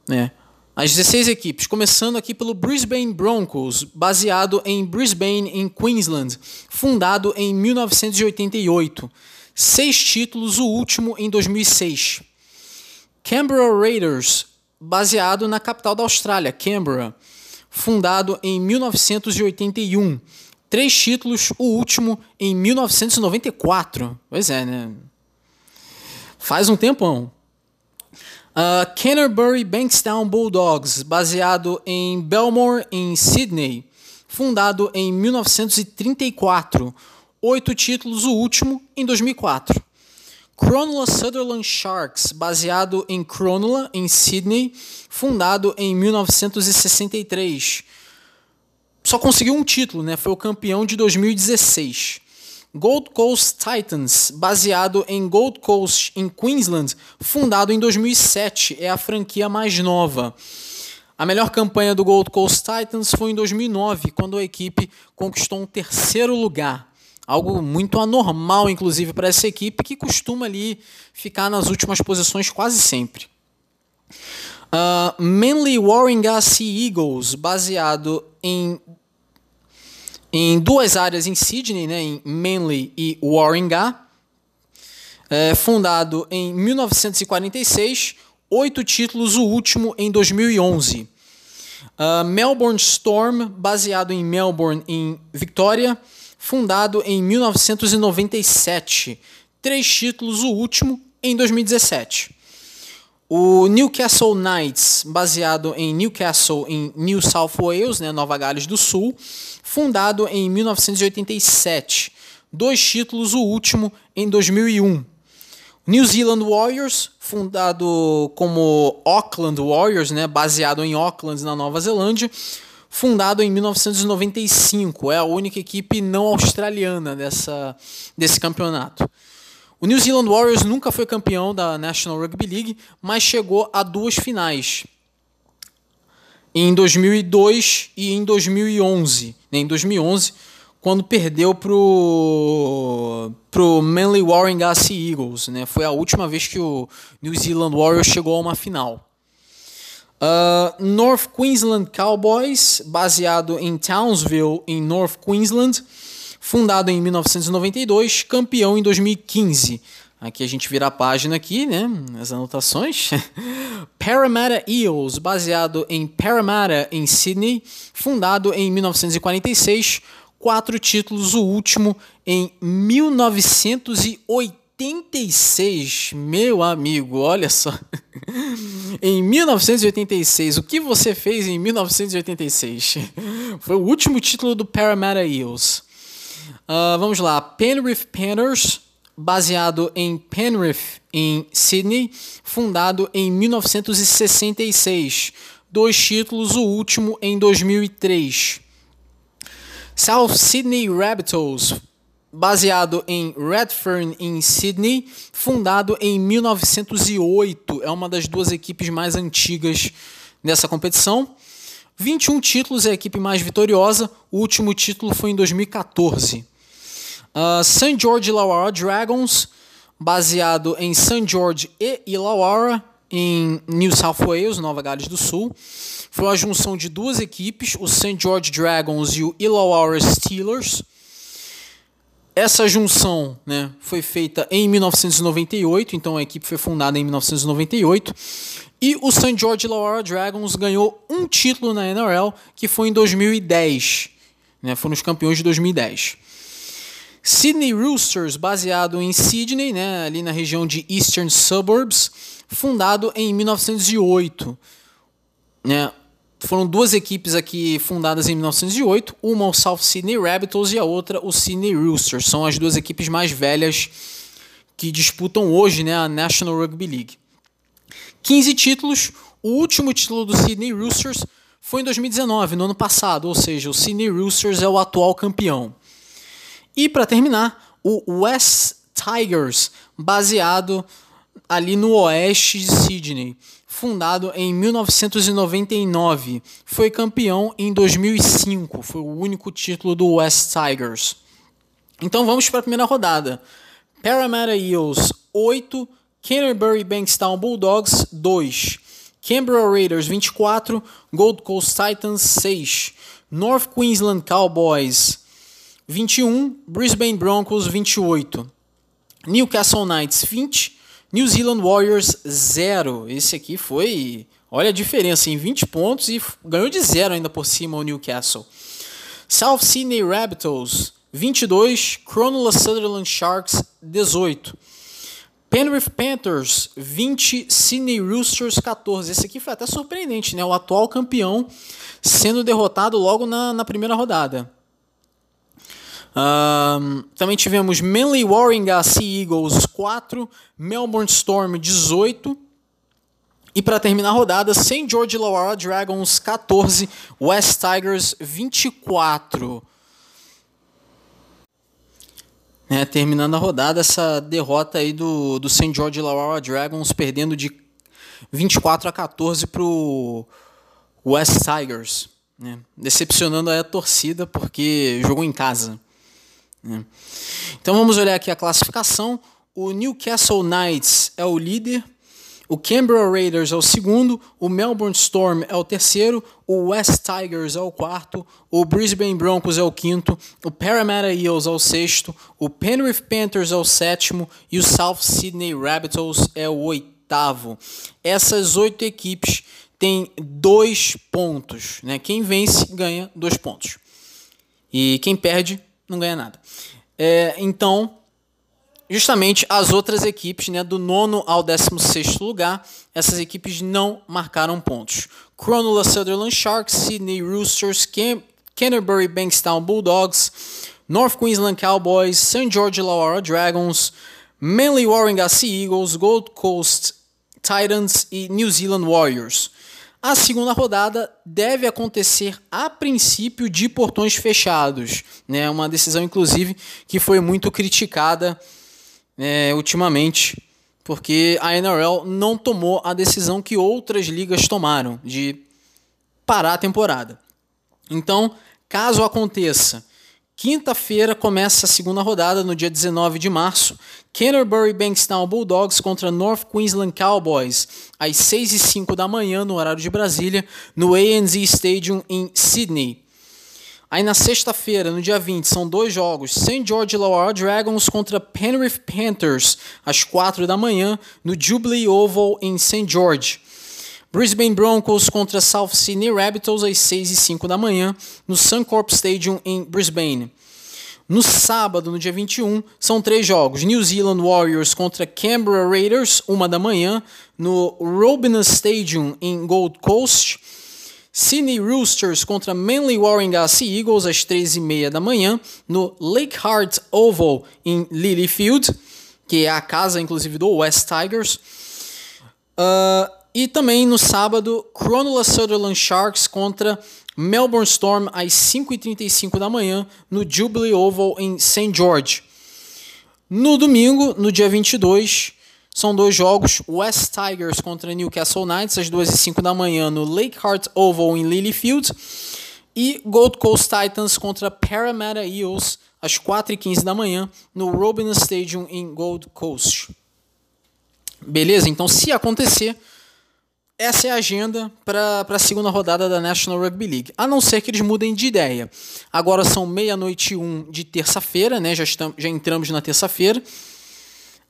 né? As dezesseis equipes, começando aqui pelo Brisbane Broncos, baseado em Brisbane, em Queensland, fundado em mil novecentos e oitenta e oito. Seis títulos, o último em dois mil e seis. Canberra Raiders, baseado na capital da Austrália, Canberra, fundado em mil novecentos e oitenta e um. Três títulos, o último em mil novecentos e noventa e quatro. Pois é, né? Faz um tempão. Uh, Canterbury Bankstown Bulldogs, baseado em Belmore, em Sydney, fundado em mil novecentos e trinta e quatro, oito títulos, o último em dois mil e quatro. Cronulla Sutherland Sharks, baseado em Cronulla, em Sydney, fundado em mil novecentos e sessenta e três, só conseguiu um título, né? Foi o campeão de dois mil e dezesseis. Gold Coast Titans, baseado em Gold Coast, em Queensland, fundado em dois mil e sete, é a franquia mais nova. A melhor campanha do Gold Coast Titans foi em dois mil e nove, quando a equipe conquistou um terceiro lugar. Algo muito anormal, inclusive, para essa equipe, que costuma ali ficar nas últimas posições quase sempre. Uh, Manly Warringah Sea Eagles, baseado em... em duas áreas em Sydney, né, em Manly e Warringah, é, fundado em mil novecentos e quarenta e seis, oito títulos, o último em dois mil e onze. Uh, Melbourne Storm, baseado em Melbourne, em Victoria, fundado em mil novecentos e noventa e sete, três títulos, o último em dois mil e dezessete. O Newcastle Knights, baseado em Newcastle, em New South Wales, né, Nova Gales do Sul, fundado em mil novecentos e oitenta e sete. Dois títulos, o último em dois mil e um. New Zealand Warriors, fundado como Auckland Warriors, né, baseado em Auckland, na Nova Zelândia, fundado em mil novecentos e noventa e cinco. É a única equipe não australiana dessa, desse campeonato. O New Zealand Warriors nunca foi campeão da National Rugby League, mas chegou a duas finais, em dois mil e dois e em dois mil e onze, né? Em dois mil e onze, quando perdeu para o Manly Warringah Sea Eagles, né? Foi a última vez que o New Zealand Warriors chegou a uma final. Uh, North Queensland Cowboys, baseado em Townsville, em North Queensland, fundado em mil novecentos e noventa e dois, campeão em dois mil e quinze. Aqui a gente vira a página aqui, né? As anotações. Parramatta Eels, baseado em Parramatta, em Sydney, fundado em mil novecentos e quarenta e seis, quatro títulos, o último em mil novecentos e oitenta e seis. Meu amigo, olha só. Em mil novecentos e oitenta e seis, o que você fez em mil novecentos e oitenta e seis? Foi o último título do Parramatta Eels. Uh, vamos lá, Penrith Panthers, baseado em Penrith, em Sydney, fundado em mil novecentos e sessenta e seis, dois títulos, o último em dois mil e três. South Sydney Rabbitohs, baseado em Redfern, em Sydney, fundado em mil novecentos e oito, é uma das duas equipes mais antigas dessa competição. vinte e um títulos, é a equipe mais vitoriosa, o último título foi em dois mil e quatorze. Uh, Saint George Illawarra Dragons, baseado em Saint George e Illawarra, em New South Wales, Nova Gales do Sul. Foi a junção de duas equipes, o Saint George Dragons e o Illawarra Steelers. Essa junção, né, foi feita em mil novecentos e noventa e oito, então a equipe foi fundada em mil novecentos e noventa e oito. E o Saint George Illawarra Dragons ganhou um título na N R L, que foi em dois mil e dez. né? Foram os campeões de dois mil e dez. Sydney Roosters, baseado em Sydney, né, ali na região de Eastern Suburbs, fundado em mil novecentos e oito. Né? Foram duas equipes aqui fundadas em mil novecentos e oito, uma o South Sydney Rabbitohs e a outra o Sydney Roosters. São as duas equipes mais velhas que disputam hoje, né, a National Rugby League. quinze títulos, o último título do Sydney Roosters foi em dois mil e dezenove, no ano passado, ou seja, o Sydney Roosters é o atual campeão. E para terminar, o West Tigers, baseado ali no oeste de Sydney, fundado em mil novecentos e noventa e nove, foi campeão em dois mil e cinco, foi o único título do West Tigers. Então vamos para a primeira rodada. Parramatta Eels oito, Canterbury Bankstown Bulldogs dois, Canberra Raiders vinte e quatro, Gold Coast Titans seis, North Queensland Cowboys vinte e um, Brisbane Broncos vinte e oito, Newcastle Knights vinte, New Zealand Warriors zero. Esse aqui foi, olha a diferença, em vinte pontos e ganhou de zero ainda por cima o Newcastle. South Sydney Rabbitohs vinte e dois, Cronulla Sutherland Sharks dezoito, Penrith Panthers vinte, Sydney Roosters quatorze. Esse aqui foi até surpreendente, né? O atual campeão sendo derrotado logo na, na primeira rodada. Um, também tivemos Manly Warringah Sea Eagles quatro, Melbourne Storm dezoito e para terminar a rodada Saint George Illawarra Dragons quatorze, West Tigers vinte e quatro. É, terminando a rodada, essa derrota aí do, do Saint George Illawarra Dragons, perdendo de vinte e quatro a quatorze para o West Tigers, né? Decepcionando aí a torcida porque jogou em casa. Então vamos olhar aqui a classificação. O Newcastle Knights é o líder, o Canberra Raiders é o segundo, o Melbourne Storm é o terceiro, o West Tigers é o quarto, o Brisbane Broncos é o quinto, o Parramatta Eels é o sexto, o Penrith Panthers é o sétimo e o South Sydney Rabbitohs é o oitavo. Essas oito equipes têm dois pontos, né? Quem vence ganha dois pontos e quem perde não ganha nada. É, então, justamente as outras equipes, né, do nono ao décimo sexto lugar, essas equipes não marcaram pontos. Cronulla Sutherland Sharks, Sydney Roosters, Can- Canterbury Bankstown Bulldogs, North Queensland Cowboys, Saint George Illawarra Dragons, Manly Warringah Sea Eagles, Gold Coast Titans e New Zealand Warriors. A segunda rodada deve acontecer a princípio de portões fechados, né? Uma decisão, inclusive, que foi muito criticada, né, ultimamente, porque a N R L não tomou a decisão que outras ligas tomaram de parar a temporada. Então, caso aconteça, quinta-feira começa a segunda rodada, no dia dezenove de março. Canterbury Bankstown Bulldogs contra North Queensland Cowboys, às seis e cinco da manhã, no horário de Brasília, no A N Z Stadium em Sydney. Aí na sexta-feira, no dia vinte, são dois jogos. Saint George Illawarra Dragons contra Penrith Panthers, às quatro da manhã, no Jubilee Oval em Saint George. Brisbane Broncos contra South Sydney Rabbitohs às seis e cinco da manhã no Suncorp Stadium em Brisbane. No sábado, no dia vinte e um, são três jogos. New Zealand Warriors contra Canberra Raiders, uma da manhã, no Robina Stadium em Gold Coast. Sydney Roosters contra Manly Warringah Sea Eagles às três e meia da manhã no Leichhardt Oval em Lilyfield, que é a casa, inclusive, do West Tigers. Uh, E também no sábado, Cronulla Sutherland Sharks contra Melbourne Storm às cinco e trinta e cinco da manhã no Jubilee Oval em Saint George. No domingo, no dia vinte e dois, são dois jogos. West Tigers contra Newcastle Knights às duas e cinco da manhã no Leichhardt Oval em Lilyfield. E Gold Coast Titans contra Parramatta Eels às quatro e quinze da manhã no Robina Stadium em Gold Coast. Beleza? Então, se acontecer, essa é a agenda para a segunda rodada da National Rugby League, a não ser que eles mudem de ideia. Agora são meia-noite e um de terça-feira, né? já, estamos, já entramos na terça-feira.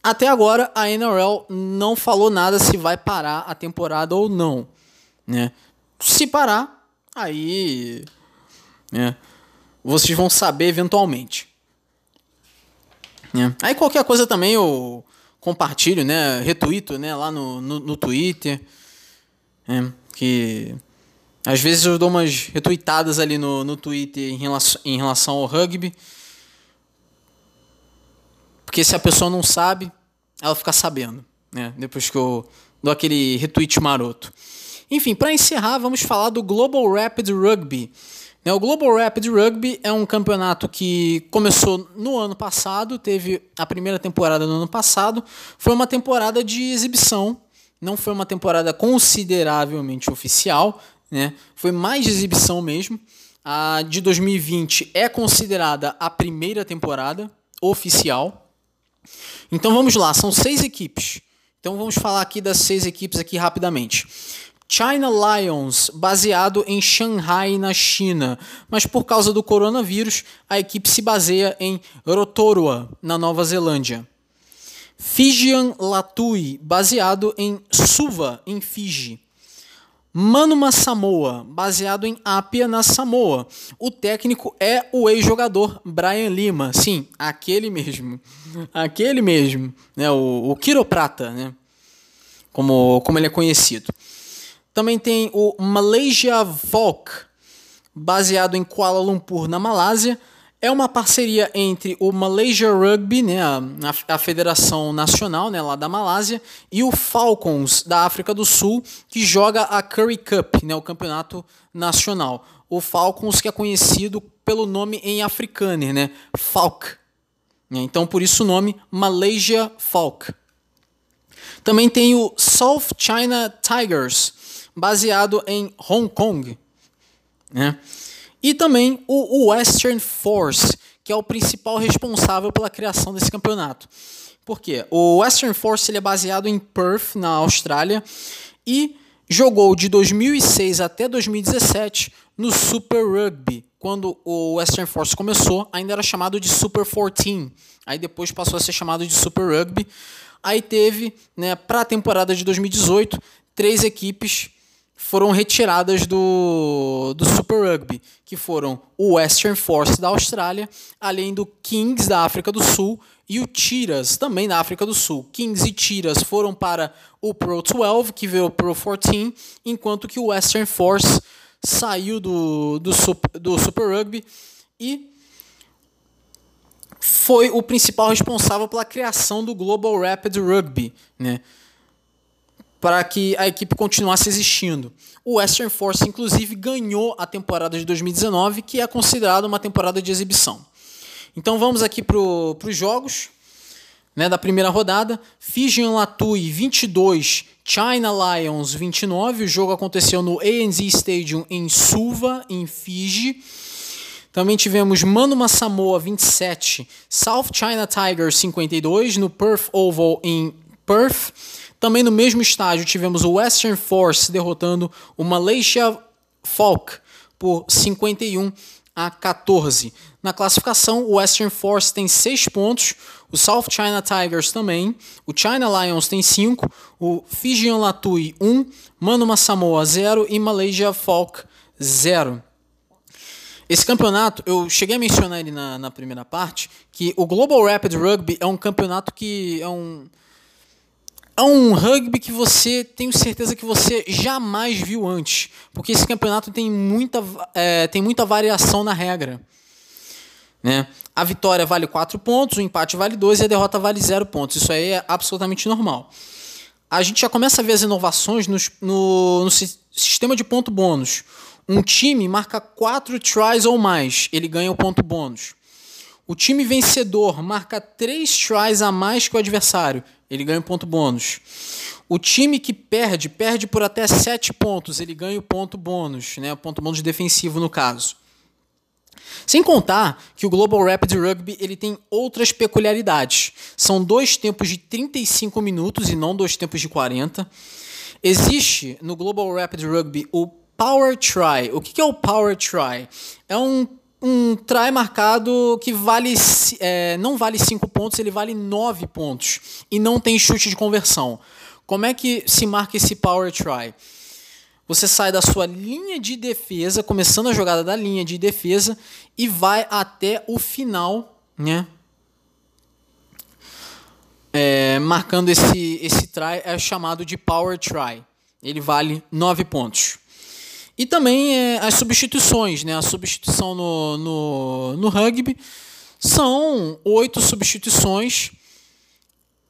Até agora a N R L não falou nada se vai parar a temporada ou não, né? Se parar, aí, né, vocês vão saber eventualmente. É. Aí qualquer coisa também eu compartilho, né? Retuito, né? Lá no, no, no Twitter. É. Que às vezes eu dou umas retuitadas ali no, no Twitter em relação, em relação ao rugby. Porque se a pessoa não sabe, ela fica sabendo, né? Depois que eu dou aquele retweet maroto. Enfim, para encerrar, vamos falar do Global Rapid Rugby. O Global Rapid Rugby é um campeonato que começou no ano passado, teve a primeira temporada no ano passado, foi uma temporada de exibição, não foi uma temporada consideravelmente oficial, né? Foi mais de exibição mesmo. A de dois mil e vinte é considerada a primeira temporada oficial. Então vamos lá, são seis equipes. Então vamos falar aqui das seis equipes aqui rapidamente. China Lions, baseado em Shanghai, na China, mas por causa do coronavírus, a equipe se baseia em Rotorua, na Nova Zelândia. Fijian Latui, baseado em Suva, em Fiji. Manuma Samoa, baseado em Apia, na Samoa. O técnico é o ex-jogador Brian Lima, sim, aquele mesmo, aquele mesmo, né? o, o quiroprata, né? como, como ele é conhecido. Também tem o Malaysia Volk, baseado em Kuala Lumpur, na Malásia. É uma parceria entre o Malaysia Rugby, né, a, a Federação Nacional, né, lá da Malásia, e o Falcons, da África do Sul, que joga a Currie Cup, né, o campeonato nacional. O Falcons, que é conhecido pelo nome em africâner, né, Falk. Então, por isso o nome Malaysia Falk. Também tem o South China Tigers, baseado em Hong Kong, né? E também o Western Force, que é o principal responsável pela criação desse campeonato. Por quê? O Western Force ele é baseado em Perth, na Austrália, e jogou de dois mil e seis até dois mil e dezessete no Super Rugby. Quando o Western Force começou, ainda era chamado de Super quatorze, aí depois passou a ser chamado de Super Rugby. Aí teve, né, para a temporada de dois mil e dezoito, três equipes foram retiradas do, do Super Rugby, que foram o Western Force da Austrália, além do Kings da África do Sul e o Tiras, também da África do Sul. Kings e Tiras foram para o Pro doze, que veio o Pro quatorze, enquanto que o Western Force saiu do, do, do Super Rugby e foi o principal responsável pela criação do Global Rapid Rugby, né? Para que a equipe continuasse existindo. O Western Force, inclusive, ganhou a temporada de dois mil e dezenove, que é considerada uma temporada de exibição. Então vamos aqui para os jogos, né, da primeira rodada. Fijian Latui, vinte e dois, China Lions, vinte e nove. O jogo aconteceu no A N Z Stadium em Suva, em Fiji. Também tivemos Manuma Samoa, vinte e sete, South China Tigers, cinquenta e dois, no Perth Oval, em Perth. Também no mesmo estádio tivemos o Western Force derrotando o Malaysia Falk por cinquenta e um a quatorze. Na classificação, o Western Force tem seis pontos, o South China Tigers também, o China Lions tem cinco, o Fijian Latui um, Manuma Samoa zero e Malaysia Falk zero. Esse campeonato, eu cheguei a mencionar ele na, na primeira parte, que o Global Rapid Rugby é um campeonato que é um... É um rugby que você, tenho certeza que você jamais viu antes, porque esse campeonato tem muita, é, tem muita variação na regra, né? A vitória vale quatro pontos, o empate vale dois e a derrota vale zero pontos. Isso aí é absolutamente normal. A gente já começa a ver as inovações no, no, no sistema de ponto bônus. Um time marca quatro tries ou mais, ele ganha o ponto bônus. O time vencedor marca três tries a mais que o adversário, ele ganha um ponto bônus. O time que perde, perde por até sete pontos, ele ganha o um ponto bônus, né? O ponto bônus defensivo no caso. Sem contar que o Global Rapid Rugby ele tem outras peculiaridades. São dois tempos de trinta e cinco minutos e não dois tempos de quarenta. Existe no Global Rapid Rugby o Power Try. O que é o Power Try? É um Um try marcado que vale, é, não vale cinco pontos, ele vale nove pontos. E não tem chute de conversão. Como é que se marca esse power try? Você sai da sua linha de defesa, começando a jogada da linha de defesa, e vai até o final, né? É, marcando esse, esse try, é chamado de power try. Ele vale nove pontos. E também é, as substituições, né? A substituição no, no, no rugby são oito substituições,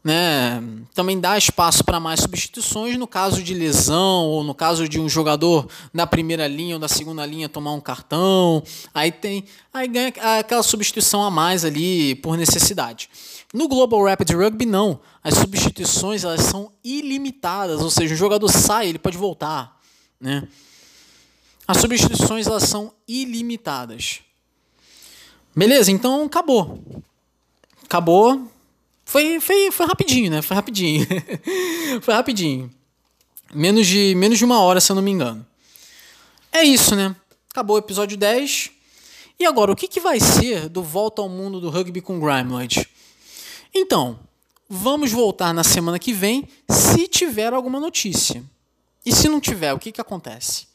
né? Também dá espaço para mais substituições no caso de lesão ou no caso de um jogador da primeira linha ou da segunda linha tomar um cartão, aí tem, aí ganha aquela substituição a mais ali por necessidade. No Global Rapid Rugby não, as substituições elas são ilimitadas, ou seja, o jogador sai, ele pode voltar, né? As substituições elas são ilimitadas. Beleza, então acabou, acabou. Foi, foi, foi rapidinho, né? Foi rapidinho. Foi rapidinho. Menos de, menos de uma hora, se eu não me engano. É isso, né? Acabou o episódio dez. E agora, o que, que vai ser do Volta ao Mundo do Rugby com Grimeloid? Então, vamos voltar na semana que vem, se tiver alguma notícia. E se não tiver, o que, que acontece?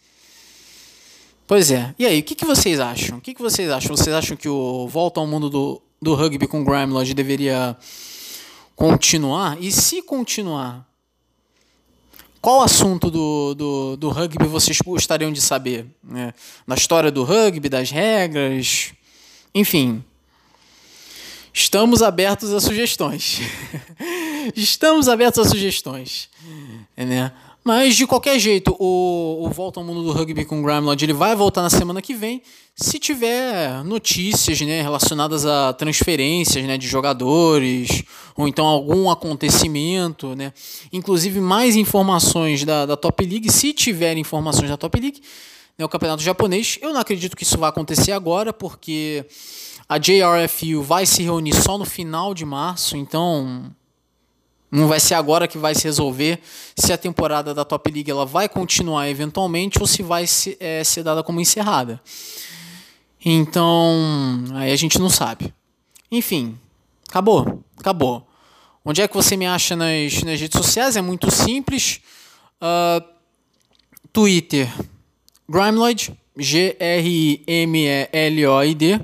Pois é. E aí, o que, que vocês acham? O que, que vocês acham? Vocês acham que o Volta ao Mundo do, do Rugby com Grimeloid deveria continuar? E se continuar, qual assunto do, do, do rugby vocês gostariam de saber? Né? Da história do rugby, das regras, enfim. Estamos abertos a sugestões. Estamos abertos a sugestões. É, né? Mas, de qualquer jeito, o, o Volta ao Mundo do Rugby com Grimeloid, ele vai voltar na semana que vem. Se tiver notícias, né, relacionadas a transferências, né, de jogadores, ou então algum acontecimento, né, inclusive mais informações da, da Top League, se tiver informações da Top League, né, o campeonato japonês, eu não acredito que isso vai acontecer agora, porque a J R F U vai se reunir só no final de março, então não vai ser agora que vai se resolver se a temporada da Top League ela vai continuar eventualmente ou se vai se, é, ser dada como encerrada. Então, aí a gente não sabe. Enfim, acabou, acabou. Onde é que você me acha nas, nas redes sociais? É muito simples. Uh, Twitter, Grimeloid, G R I M E L O I D.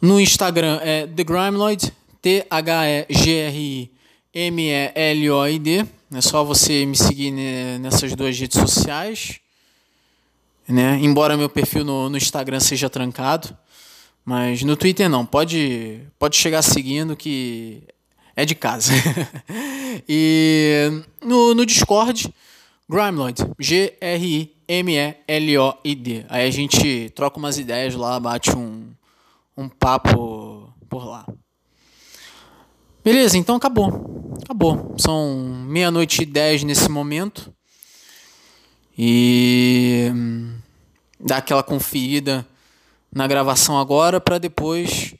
No Instagram é The Grimeloid, T H E G R I M E L O I D. É só você me seguir nessas duas redes sociais, né? Embora meu perfil no, no Instagram seja trancado, mas no Twitter não. Pode, pode chegar seguindo que é de casa. E no, no Discord, Grimeloid, G R I M E L O I D. Aí a gente troca umas ideias lá, bate um, um papo por lá. Beleza, então acabou. Acabou. São meia-noite e dez nesse momento. E dar aquela conferida na gravação agora para depois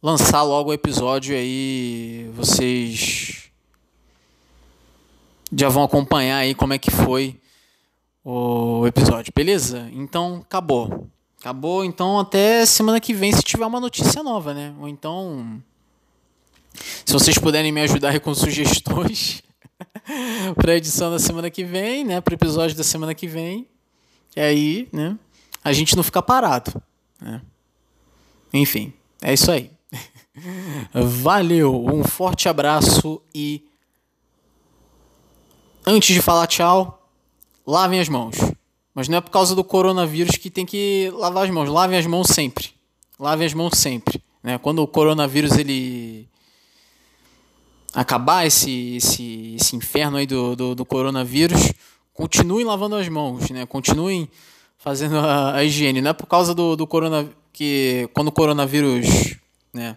lançar logo o episódio aí. Vocês já vão acompanhar aí como é que foi o episódio, beleza? Então acabou. Acabou, então até semana que vem se tiver uma notícia nova, né? Ou então, se vocês puderem me ajudar aí com sugestões para a edição da semana que vem, né, para o episódio da semana que vem, e aí, né, a gente não fica parado, né? Enfim, é isso aí. Valeu, um forte abraço e antes de falar tchau, lavem as mãos. Mas não é por causa do coronavírus que tem que lavar as mãos. Lavem as mãos sempre. Lavem as mãos sempre. Né? Quando o coronavírus ele acabar esse, esse, esse inferno aí do, do, do coronavírus, continuem lavando as mãos, né? Continuem fazendo a, a higiene. Não é por causa do, do coronavírus que quando o coronavírus, né,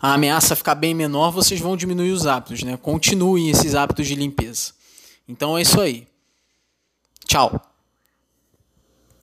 a ameaça ficar bem menor, vocês vão diminuir os hábitos, né? Continuem esses hábitos de limpeza. Então é isso aí. Tchau.